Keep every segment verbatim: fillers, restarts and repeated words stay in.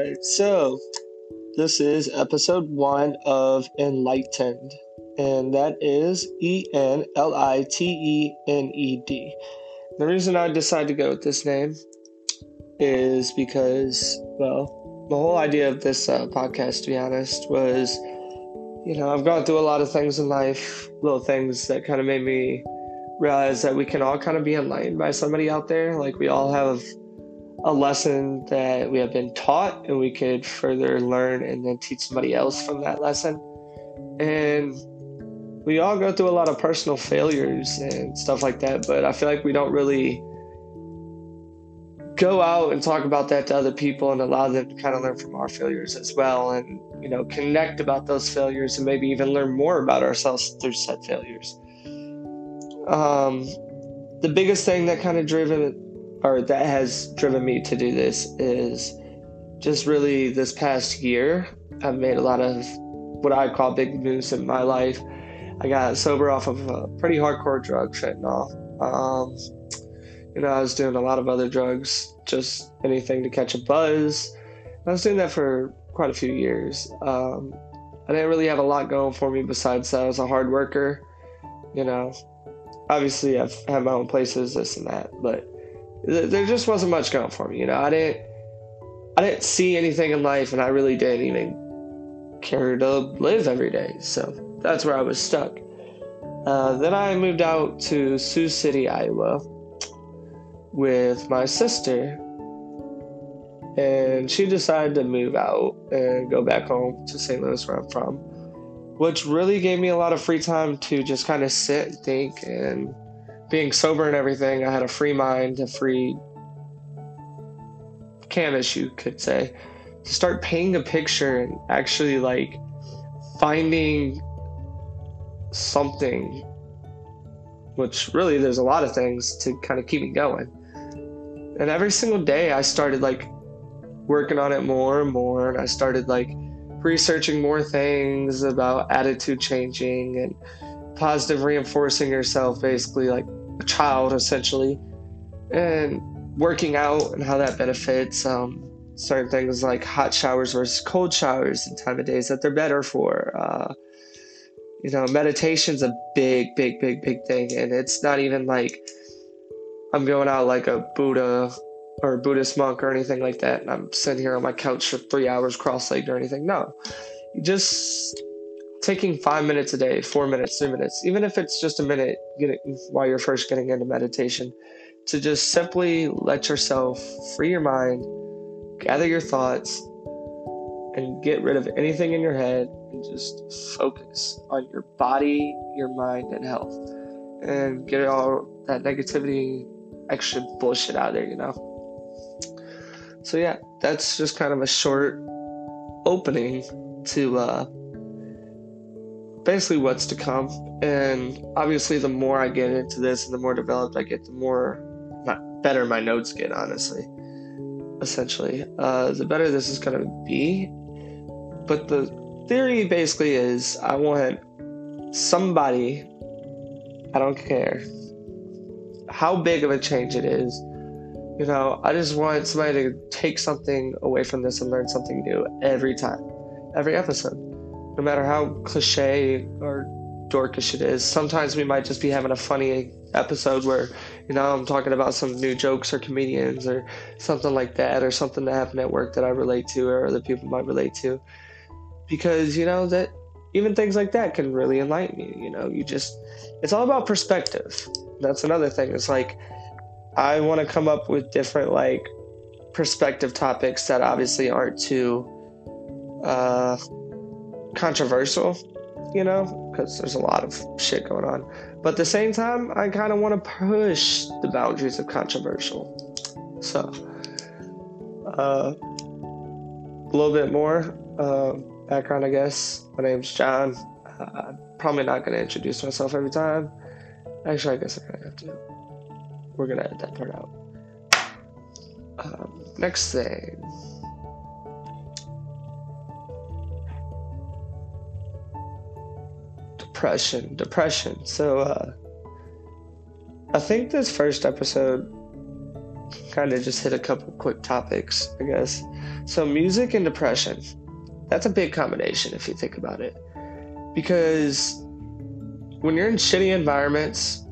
Alright, so this is episode one of Enlightened, and that is E N L I T E N E D. The reason I decided to go with this name is because, well, the whole idea of this uh, podcast, to be honest, was, you know, I've gone through a lot of things in life, little things that kind of made me realize that we can all kind of be enlightened by somebody out there. Like, we all have a lesson that we have been taught, and we could further learn and then teach somebody else from that lesson. And we all go through a lot of personal failures and stuff like that, but I feel like we don't really go out and talk about that to other people and allow them to kind of learn from our failures as well, and, you know, connect about those failures and maybe even learn more about ourselves through said failures. Um, the biggest thing that kind of driven or that has driven me to do this is just really this past year. I've made a lot of what I call big moves in my life. I got sober off of a pretty hardcore drug, fentanyl. Um, you know, I was doing a lot of other drugs, just anything to catch a buzz. I was doing that for quite a few years. Um, I didn't really have a lot going for me besides that I was a hard worker. You know, obviously I've had my own places, this and that, but there just wasn't much going for me, you know. I didn't, I didn't see anything in life, and I really didn't even care to live every day. So that's where I was stuck. Uh, then I moved out to Sioux City, Iowa, with my sister, and she decided to move out and go back home to Saint Louis, where I'm from, which really gave me a lot of free time to just kind of sit and think and. Being sober and everything, I had a free mind, a free canvas, you could say, to start painting a picture and actually, like, finding something, which really there's a lot of things to kind of keep me going. And every single day I started, like, working on it more and more, and I started, like, researching more things about attitude changing and positive reinforcing yourself, basically like a child essentially, and working out and how that benefits um certain things like hot showers versus cold showers and time of days that they're better for. Uh you know, meditation's a big big big big thing, and it's not even like I'm going out like a Buddha or a Buddhist monk or anything like that, and I'm sitting here on my couch for three hours cross-legged or anything. No, you just taking five minutes a day, four minutes, three minutes, even if it's just a minute getting, while you're first getting into meditation, to just simply let yourself free your mind, gather your thoughts, and get rid of anything in your head and just focus on your body, your mind, and health. And get all that negativity, extra bullshit out of there, you know? So yeah, that's just kind of a short opening to, uh, basically what's to come. And obviously the more I get into this and the more developed I get, the more not better my notes get, honestly, essentially, uh, the better this is going to be. But the theory basically is I want somebody, I don't care how big of a change it is, you know, I just want somebody to take something away from this and learn something new every time, every episode. No matter how cliche or dorkish it is, sometimes we might just be having a funny episode where, you know, I'm talking about some new jokes or comedians or something like that, or something that happened at work that I relate to or other people might relate to. Because, you know, that even things like that can really enlighten you. You know, you just, it's all about perspective. That's another thing. It's like, I want to come up with different, like, perspective topics that obviously aren't too, uh, controversial, you know, because there's a lot of shit going on, but at the same time I kind of want to push the boundaries of controversial. So uh a little bit more uh background, I guess. My name's John. I'm probably not going to introduce myself every time. Actually, I guess I'm gonna have to. We're gonna edit that part out. Um, next thing, Depression, depression. So, uh, I think this first episode kind of just hit a couple quick topics, I guess. So music and depression, that's a big combination if you think about it, because when you're in shitty environments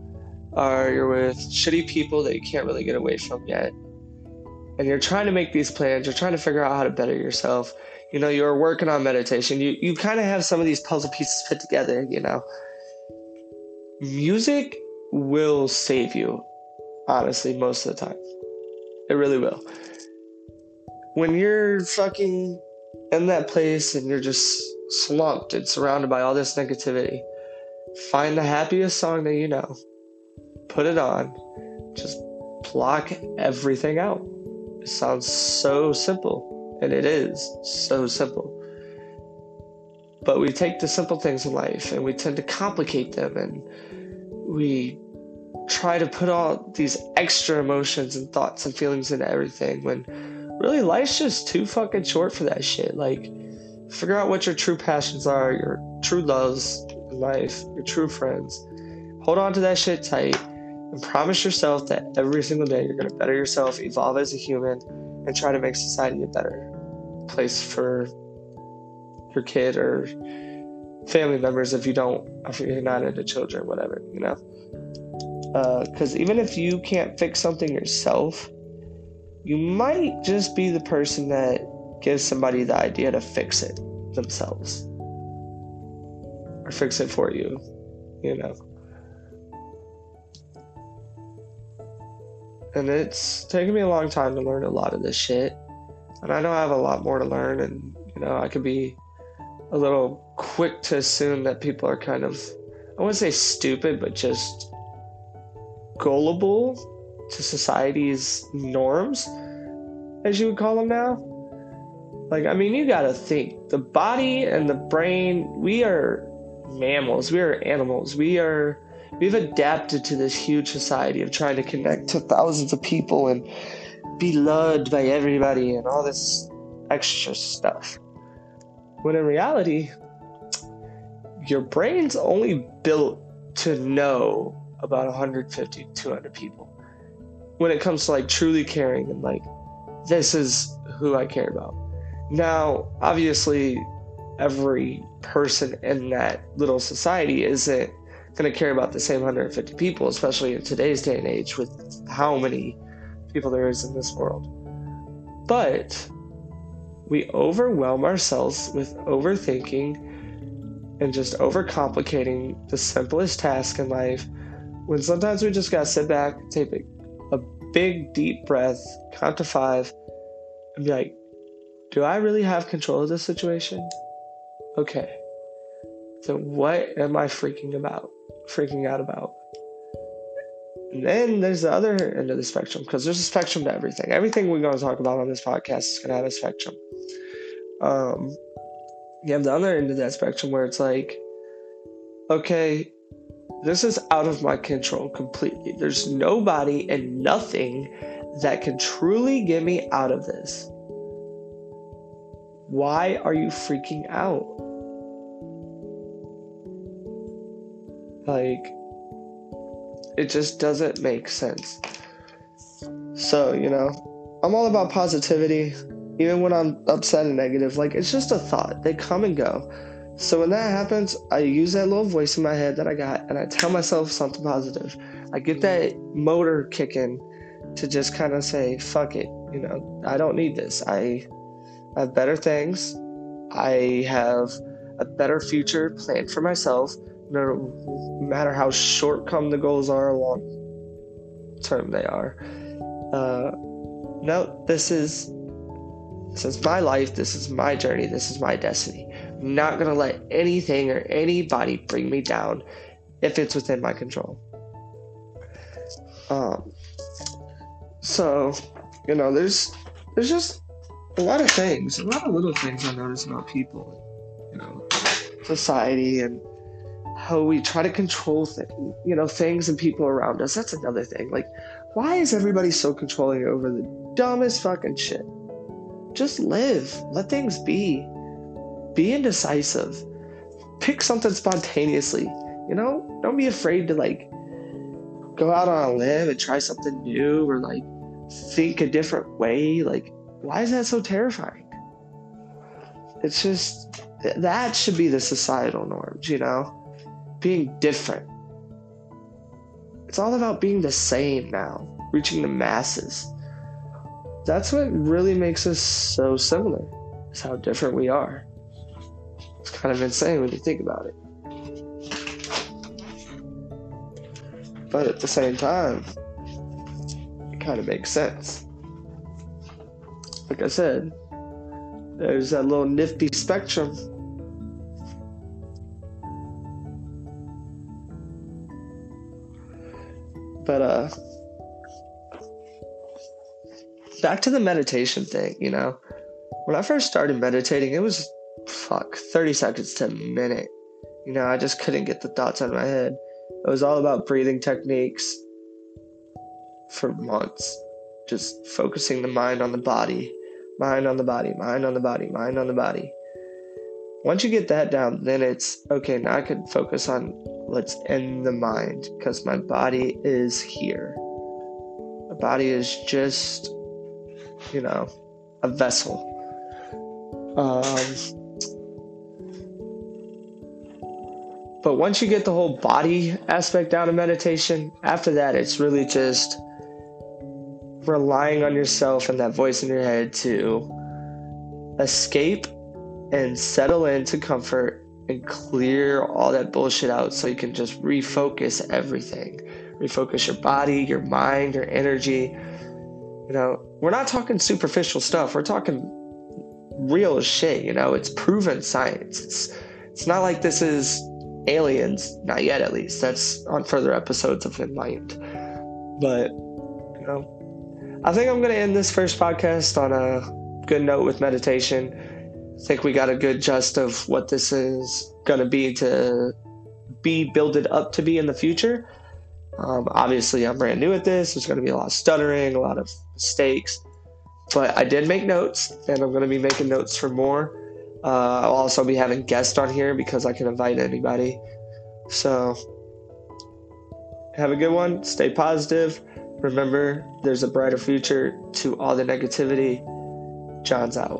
or you're with shitty people that you can't really get away from yet, and you're trying to make these plans, you're trying to figure out how to better yourself, you know, you're working on meditation, you, you kind of have some of these puzzle pieces put together, you know. Music will save you, honestly, most of the time. It really will. When you're fucking in that place and you're just slumped and surrounded by all this negativity, find the happiest song that you know. Put it on. Just block everything out. It sounds so simple, and it is so simple. But we take the simple things in life and we tend to complicate them, and we try to put all these extra emotions and thoughts and feelings into everything, when really life's just too fucking short for that shit. Like, figure out what your true passions are, your true loves in life, your true friends. Hold on to that shit tight and promise yourself that every single day you're going to better yourself, evolve as a human, and try to make society a better place for your kid or family members if you don't, if you're not into children, whatever, you know. Because uh, even if you can't fix something yourself, you might just be the person that gives somebody the idea to fix it themselves or fix it for you, you know. And it's taken me a long time to learn a lot of this shit, and I know I have a lot more to learn, and you know, I could be a little quick to assume that people are kind of, I wouldn't say stupid, but just gullible to society's norms, as you would call them now. Like, I mean, you gotta think, the body and the brain, we are mammals, we are animals, we are, we've adapted to this huge society of trying to connect to thousands of people and be loved by everybody and all this extra stuff. When in reality, your brain's only built to know about one hundred fifty, two hundred people when it comes to like truly caring and like, this is who I care about. Now, obviously, every person in that little society isn't going to care about the same one hundred fifty people, especially in today's day and age with how many people there is in this world. But we overwhelm ourselves with overthinking and just overcomplicating the simplest task in life, when sometimes we just got to sit back, take a big deep breath, count to five, and be like, do I really have control of this situation? Okay, so what am I freaking about, freaking out about? And then there's the other end of the spectrum, because there's a spectrum to everything. Everything we're going to talk about on this podcast is going to have a spectrum. Um, you have the other end of that spectrum where it's like, okay, this is out of my control completely. There's nobody and nothing that can truly get me out of this. Why are you freaking out? Like, it just doesn't make sense. So, you know, I'm all about positivity. Even when I'm upset and negative, like, it's just a thought. They come and go. So when that happens, I use that little voice in my head that I got, and I tell myself something positive. I get that motor kicking to just kind of say, fuck it. You know, I don't need this. I have better things. I have a better future planned for myself, no matter how short-term the goals are or long-term they are. Uh, no, this is, this is my life. This is my journey. This is my destiny. I'm not going to let anything or anybody bring me down if it's within my control. Um, so, you know, there's there's just a lot of things, a lot of little things I notice about people, you know, society and how we try to control th- you know, things and people around us. That's another thing. Like, why is everybody so controlling over the dumbest fucking shit? Just live. Let things be. Be indecisive. Pick something spontaneously. You know, don't be afraid to like go out on a limb and try something new, or like think a different way. Like, why is that so terrifying? It's just, that should be the societal norms, you know? Being different. It's all about being the same now, reaching the masses. That's what really makes us so similar, is how different we are. It's kind of insane when you think about it. But at the same time, it kind of makes sense. Like I said, there's that little nifty spectrum. But uh, back to the meditation thing, you know. When I first started meditating, it was, fuck, thirty seconds to a minute. You know, I just couldn't get the thoughts out of my head. It was all about breathing techniques for months. Just focusing the mind on the body. Mind on the body, mind on the body, mind on the body. Once you get that down, then it's, okay, now I can focus on what's in the mind, because my body is here. My body is just, you know, a vessel. Um, but once you get the whole body aspect down of meditation, after that, it's really just relying on yourself and that voice in your head to escape and settle into comfort and clear all that bullshit out so you can just refocus everything. Refocus your body, your mind, your energy. You know, we're not talking superficial stuff. We're talking real shit, you know. It's proven science. It's it's not like this is aliens, not yet at least. That's on further episodes of Enlightened. But, you know, I think I'm going to end this first podcast on a good note with meditation. I think we got a good gist of what this is going to be to be builded up to be in the future. Um, obviously, I'm brand new at this. There's going to be a lot of stuttering, a lot of mistakes. But I did make notes, and I'm going to be making notes for more. Uh, I'll also be having guests on here because I can invite anybody. So have a good one. Stay positive. Remember, there's a brighter future to all the negativity. John's out.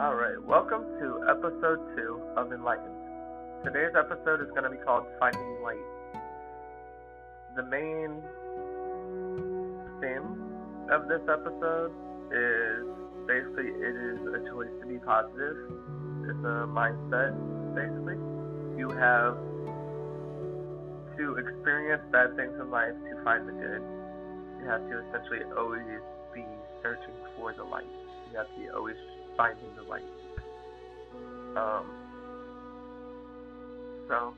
All right, welcome to episode two of Enlightened. Today's episode is going to be called Finding Light. The main theme of this episode is, basically, it is a choice to be positive. It's a mindset, basically. You have to experience bad things in life to find the good. You have to essentially always be searching for the light. You have to be always finding the light. Um, so,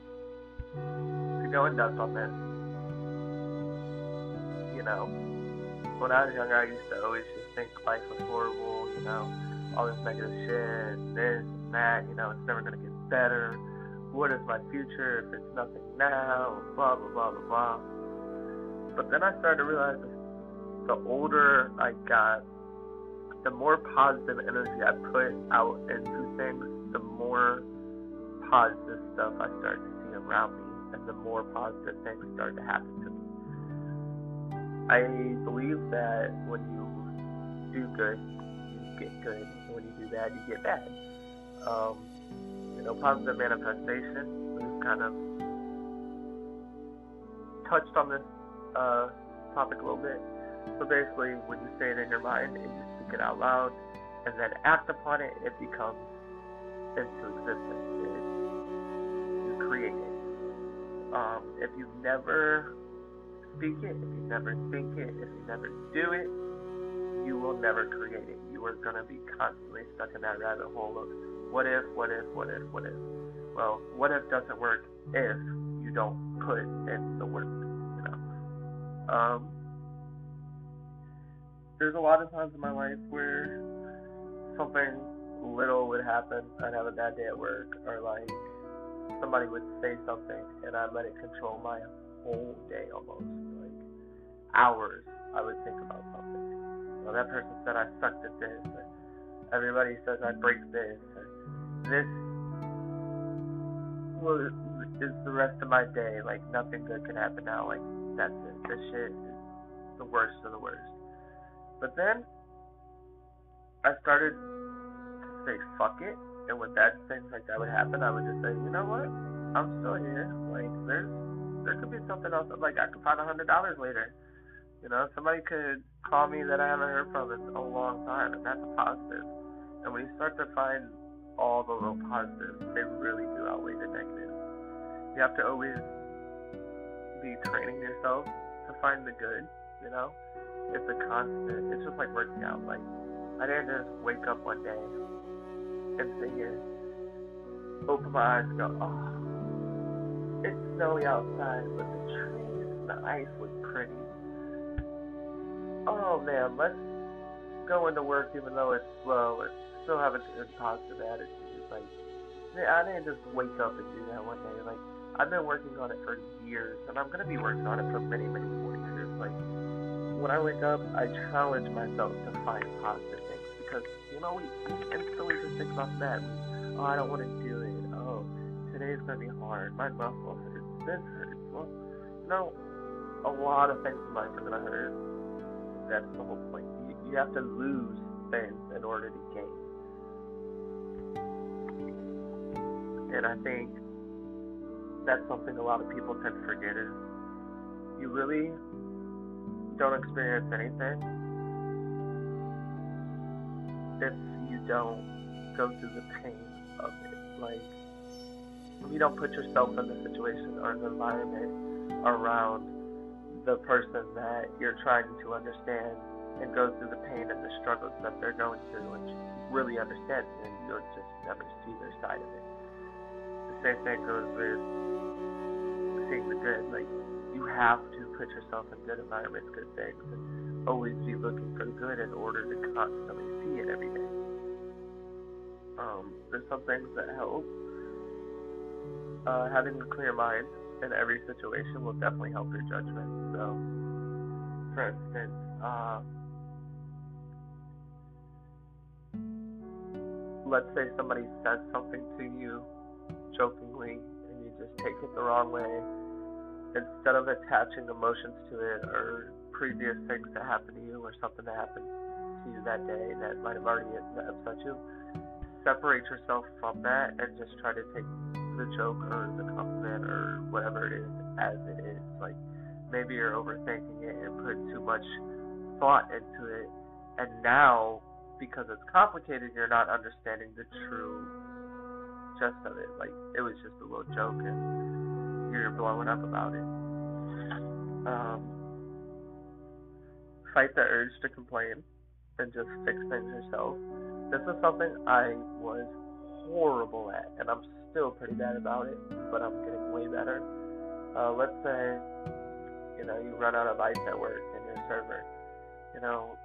to go in depth on this, you know, when I was younger, I used to always just think life was horrible, you know, all this negative shit, this and that, you know, it's never going to get better, what is my future if it's nothing now, blah, blah, blah, blah, blah. But then I started to realize the older I got, the more positive energy I put out into things, the more positive stuff I started to see around me, and the more positive things started to happen to me. I believe that when you do good, you get good. When you do bad, you get bad. Um, you know, positive manifestation. We've kind of touched on this uh, topic a little bit. So basically, when you say it in your mind and you speak it out loud, and then act upon it, it becomes into existence. It, you create it. Um, if you never speak it, if you never think it, if you never do it, you will never create it. You are going to be constantly stuck in that rabbit hole of what if, what if, what if, what if. Well, what if doesn't work if you don't put in the work, you know. Um, there's a lot of times in my life where something little would happen. I'd have a bad day at work, or like somebody would say something, and I let it control my whole day almost, like hours I would think about something. Well, that person said I sucked at this, or everybody says I break this, or this was, is the rest of my day. Like, nothing good could happen now. Like, that's it. This shit is the worst of the worst. But then I started to say, fuck it. And when bad things like that would happen, I would just say, you know what? I'm still here. Like, there's, there could be something else. Like, I could find a hundred dollars later. You know, somebody could call me that I haven't heard from in a long time, and that's a positive. And when you start to find all the little positives, they really do outweigh the negatives. You have to always be training yourself to find the good, you know? It's a constant. It's just like working out. Like, I didn't just wake up one day and sit here, open my eyes and go, oh, it's snowy outside, but the trees and the ice look pretty. Oh man, let's go into work even though it's slow and still have a good positive attitude. Like, I didn't just wake up and do that one day. Like, I've been working on it for years, and I'm going to be working on it for many, many more years. Like, when I wake up, I challenge myself to find positive things, because, you know, we instantly just think about that. Oh, I don't want to do it. Oh, today's going to be hard. My muscle hurts. This hurts. Well, you know, a lot of things in life are going to hurt. That's the whole point. You, you have to lose things in order to gain. And I think that's something a lot of people tend to forget, is you really don't experience anything if you don't go through the pain of it. Like, if you don't put yourself in the situation or the environment around the person that you're trying to understand and go through the pain and the struggles that they're going through and really understand it, and you'll just never see their side of it. The same thing goes with seeing the good. Like, you have to put yourself in good environments, good things, and always be looking for the good in order to constantly see it every day. Um, there's some things that help. Uh, having a clear mind in every situation will definitely help your judgment. So, for instance, uh, let's say somebody says something to you jokingly, and you just take it the wrong way. Instead of attaching emotions to it or previous things that happened to you or something that happened to you that day that might have already upset you, separate yourself from that and just try to take the joke or the compliment or whatever it is as it is. Like, maybe you're overthinking it and putting too much thought into it, and now, because it's complicated, you're not understanding the true gist of it. Like, it was just a little joke and you're blowing up about it. Um, fight the urge to complain and just fix things yourself. This is something I was horrible at, and I'm still pretty bad about it, but I'm getting way better. Uh, let's say, you know, you run out of ice at work in your server. You know,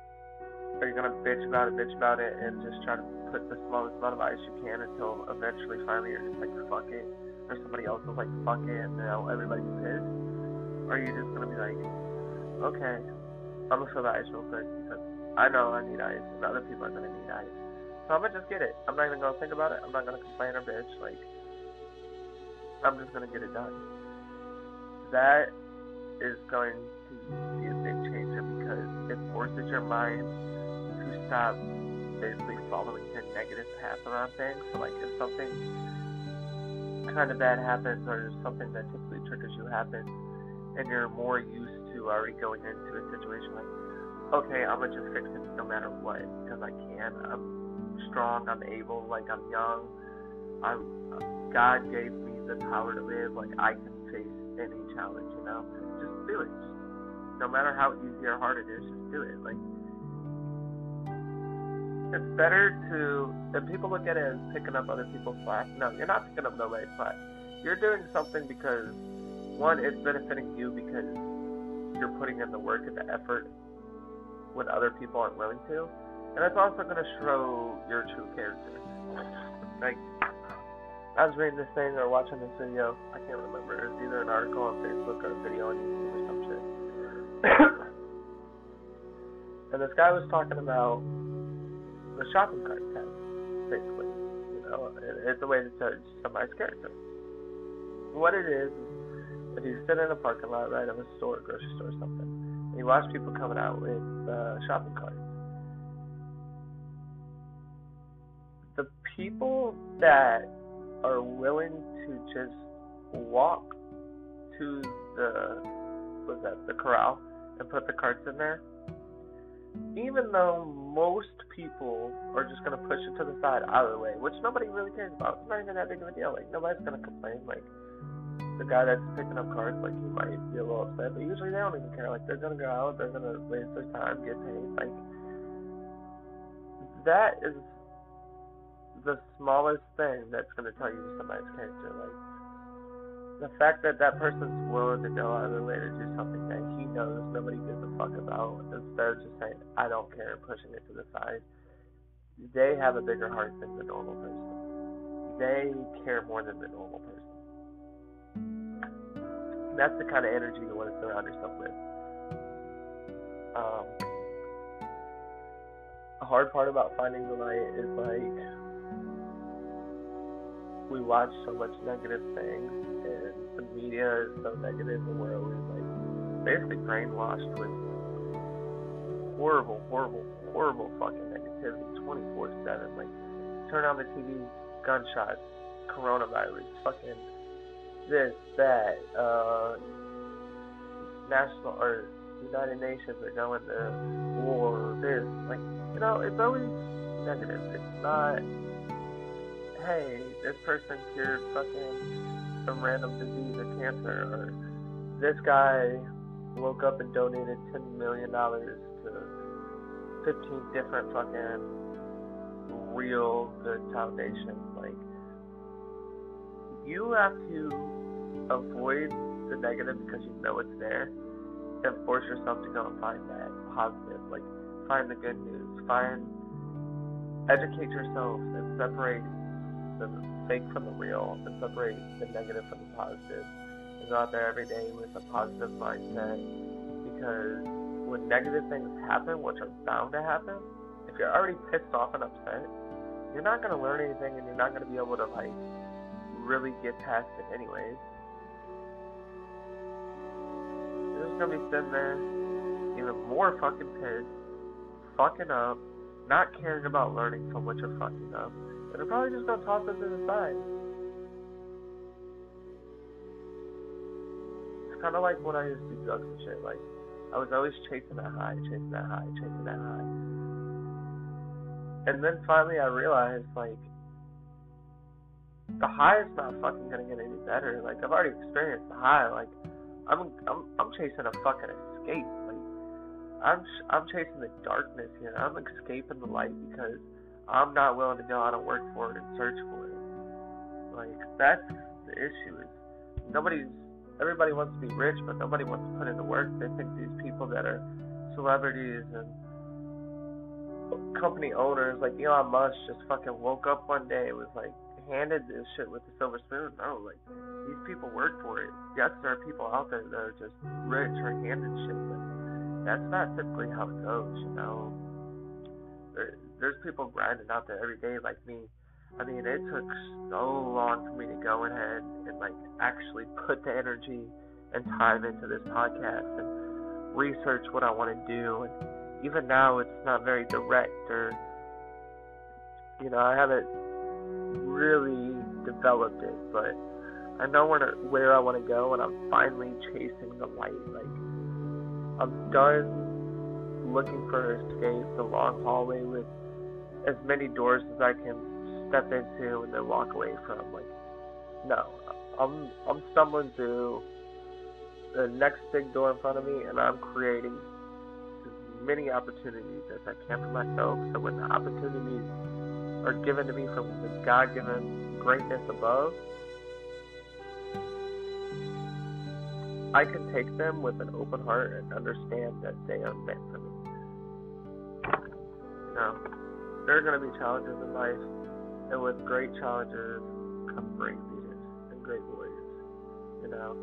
are you gonna bitch about it, bitch about it, and just try to put the smallest amount of ice you can until eventually, finally, you're just like, fuck it, or somebody else is like, fuck it, and now everybody's pissed? Or are you just gonna be like, okay, I'm gonna fill the ice real quick because I know I need ice, and other people are gonna need ice. So I'm gonna just get it. I'm not even gonna think about it. I'm not gonna complain or bitch. Like, I'm just gonna get it done. That is going to be a big changer, because it forces your mind to stop basically following the negative path around things. So, like, if something kind of bad happens, or something that typically triggers you happens, and you're more used to already going into a situation like, okay, I'm gonna just fix it no matter what because I can. I'm strong, I'm able, like, I'm young, I'm, God gave me the power to live, like, I can face any challenge, you know, just do it, just, no matter how easy or hard it is, just do it. Like, it's better to, and people look at it as picking up other people's slack. No, you're not picking up nobody's slack. You're doing something because, one, it's benefiting you because you're putting in the work and the effort when other people aren't willing to. And that's also going to show your true character. Like, I was reading this thing or watching this video. I can't remember. It was either an article on Facebook or a video on YouTube or some shit. And this guy was talking about the shopping cart test, basically. You know, it's a way to judge somebody's character. What it is, is if you sit in a parking lot, right, of a store, grocery store, or something, and you watch people coming out with uh, shopping carts, the people that are willing to just walk to the, what was that, the corral, and put the carts in there, even though most people are just going to push it to the side out of the way, which nobody really cares about. It's not even that big of a deal. Like, nobody's going to complain. Like, the guy that's picking up carts, like, he might be a little upset, but usually they don't even care. Like, they're going to go out, they're going to waste their time, get paid. Like, that is the smallest thing that's going to tell you somebody's character. Like, the fact that that person's willing to go out of their way to do something that he knows nobody gives a fuck about, instead of just saying, I don't care, and pushing it to the side, they have a bigger heart than the normal person. They care more than the normal person. That's the kind of energy you want to surround yourself with. Um, the hard part about finding the light is, like, we watch so much negative things, and the media is so negative, the world is, like, basically brainwashed with horrible, horrible, horrible fucking negativity twenty-four seven. Like, turn on the T V, gunshots, coronavirus, fucking this, that, uh, national, or United Nations are going to war, this, like, you know, it's always negative. It's not, hey, this person cured fucking some random disease or cancer, or this guy woke up and donated ten million dollars to fifteen different fucking real good foundations. Like, you have to avoid the negative because you know it's there, and force yourself to go and find that positive. Like, find the good news, find, educate yourself and separate the fake from the real, and separate the negative from the positive, and go out there every day with a positive mindset, because when negative things happen, which are bound to happen, if you're already pissed off and upset, you're not going to learn anything, and you're not going to be able to, like, really get past it anyways. You're just going to be sitting there, even more fucking pissed, fucking up, not caring about learning from what you're fucking up, and they're probably just gonna toss it to the side. It's kind of like when I used to do drugs and shit. Like, I was always chasing that high, chasing that high, chasing that high. And then finally I realized, like, the high is not fucking gonna get any better. Like, I've already experienced the high. Like, I'm I'm I'm chasing a fucking escape. Like, I'm I'm chasing the darkness here. I'm escaping the light because I'm not willing to go out and work for it and search for it. Like, that's the issue. Is nobody's, everybody wants to be rich, but nobody wants to put in the work. They think these people that are celebrities and company owners, like Elon Musk, just fucking woke up one day and was like, handed this shit with a silver spoon. No, like, these people work for it. Yes, there are people out there that are just rich or handed shit, but that's not typically how it goes, you know? There, there's people grinding out there every day like me. I mean, it took so long for me to go ahead and, like, actually put the energy and time into this podcast and research what I want to do. And even now, it's not very direct, or, you know, I haven't really developed it, but I know where, where I want to go, and I'm finally chasing the light. Like, I'm done looking for an escape, the long hallway with as many doors as I can step into and then walk away from. Like, no, I'm I'm stumbling through the next big door in front of me, and I'm creating as many opportunities as I can for myself. So when the opportunities are given to me from the God-given greatness above, I can take them with an open heart and understand that they are meant for me. You know, there are going to be challenges in life, and with great challenges come great leaders and great warriors, you know.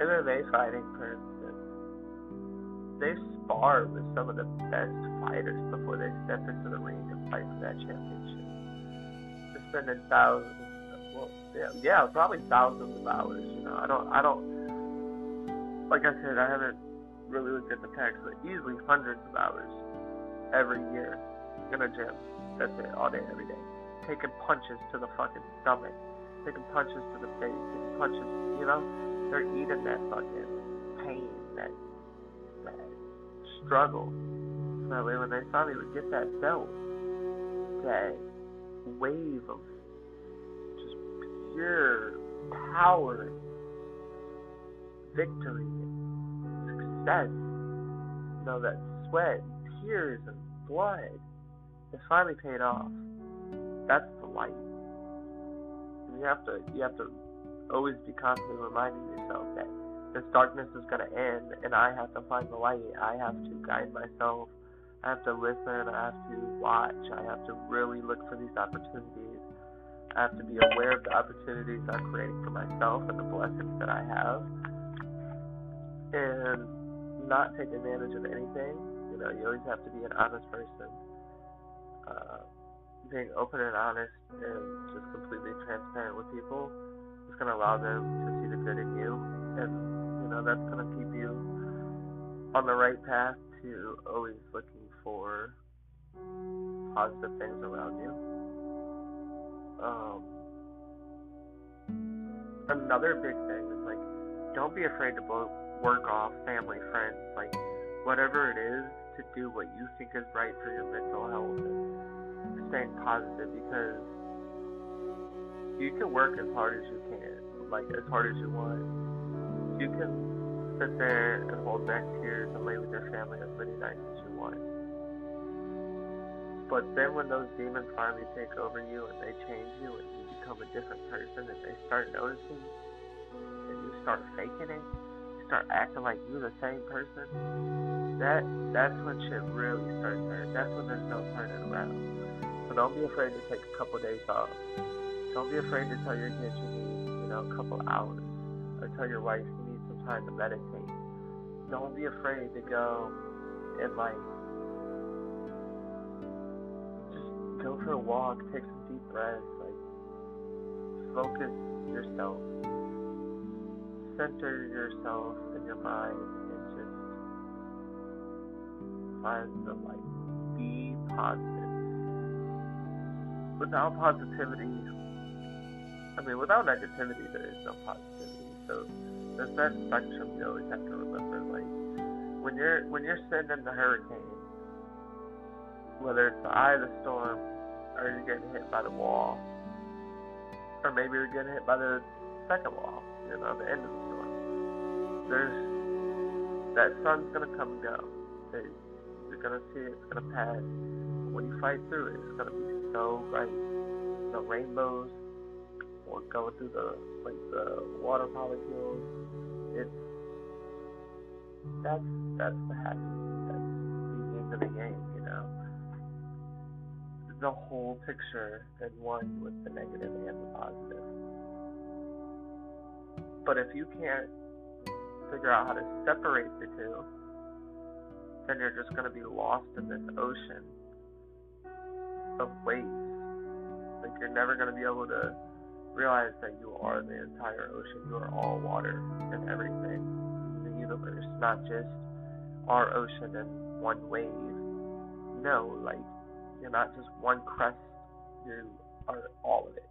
M M A fighting, for instance, they spar with some of the best fighters before they step into the ring and fight for that championship. They're spending thousands, well, yeah, yeah, probably thousands of hours. You know, I don't, I don't. Like I said, I haven't really looked at the packs, but easily hundreds of hours every year in a gym. That's it, all day, every day. Taking punches to the fucking stomach, taking punches to the face, taking punches. You know, they're eating that fucking pain, that that struggle. So that way, when they finally would get that belt, that wave of just pure power, victory, success, you know, that sweat, tears, and blood, it finally paid off. That's the light. And you have to, you have to always be constantly reminding yourself that this darkness is going to end, and I have to find the light. I have to guide myself. I have to listen. I have to watch. I have to really look for these opportunities. I have to be aware of the opportunities I'm creating for myself and the blessings that I have, and not take advantage of anything. You know, you always have to be an honest person. Uh, being open and honest and just completely transparent with people is going to allow them to see the good in you, and you know that's going to keep you on the right path to always looking for positive things around you. Um, another big thing is, like, don't be afraid to blow, work off family, friends, like whatever it is, to do what you think is right for your mental health and staying positive, because you can work as hard as you can, like as hard as you want. You can sit there and hold back tears and lay with your family as many nights as you want. But then when those demons finally take over you and they change you and you become a different person and they start noticing and you start faking it, you start acting like you're the same person, that that's when shit really starts turning. That's when there's no turning around. So don't be afraid to take a couple days off. Don't be afraid to tell your kids you need, you know, a couple hours. Or tell your wife you need some time to meditate. Don't be afraid to go and, like, just go for a walk, take some deep breaths, like, focus yourself. Center yourself in your mind. Find the light. Be positive. Without positivity, I mean, without negativity, there is no positivity. So there's that spectrum you always have to remember. Like, when you're when you're sitting in the hurricane, whether it's the eye of the storm, or you're getting hit by the wall, or maybe you're getting hit by the second wall, you know, the end of the storm. There's that sun's gonna come and go. It, you're going to see it, it's going to pass. When you fight through it, it's going to be so bright. The rainbows, or going through the, like, the water molecules, it's, that's, that's the happiness, that's the end of the game, you know. The whole picture in one, with the negative and the positive. But if you can't figure out how to separate the two, then you're just going to be lost in this ocean of waves. Like, you're never going to be able to realize that you are the entire ocean. You are all water and everything in the universe, not just our ocean and one wave. No, like, you're not just one crest. You are all of it.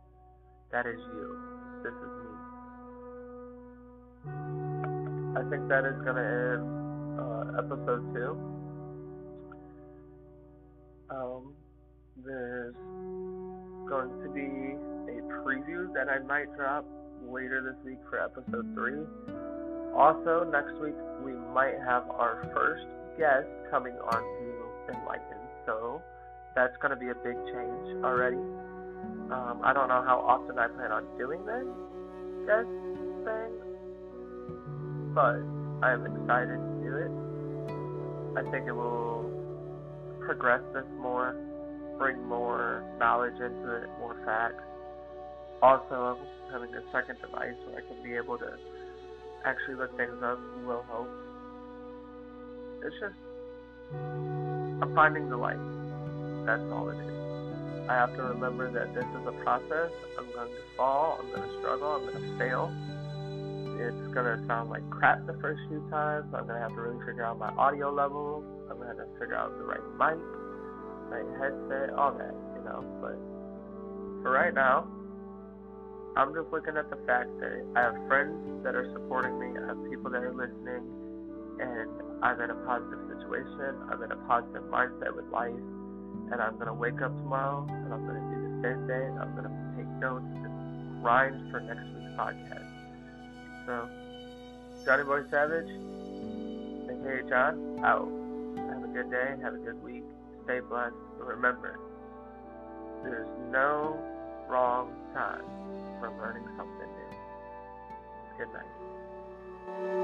That is you. This is me. I think that is going to end Uh, episode two. Um, there's going to be a preview that I might drop later this week for episode three. Also, next week we might have our first guest coming on to Enlightened, so that's going to be a big change already. Um, I don't know how often I plan on doing this guest thing, but I am excited to do it. I think it will progress this more, bring more knowledge into it, more facts. Also, having a second device where I can be able to actually look things up will help. It's just, I'm finding the light. That's all it is. I have to remember that this is a process. I'm going to fall. I'm going to struggle. I'm going to fail. It's going to sound like crap the first few times. I'm going to have to really figure out my audio levels. I'm going to have to figure out the right mic, right headset, all that, you know. But for right now, I'm just looking at the fact that I have friends that are supporting me. I have people that are listening. And I'm in a positive situation. I'm in a positive mindset with life. And I'm going to wake up tomorrow, and I'm going to do the same thing. I'm going to take notes and grind for next week's podcast. So, Johnny Boy Savage, and K H I, out. Have a good day. Have a good week. Stay blessed. And remember, there's no wrong time for learning something new. Good night.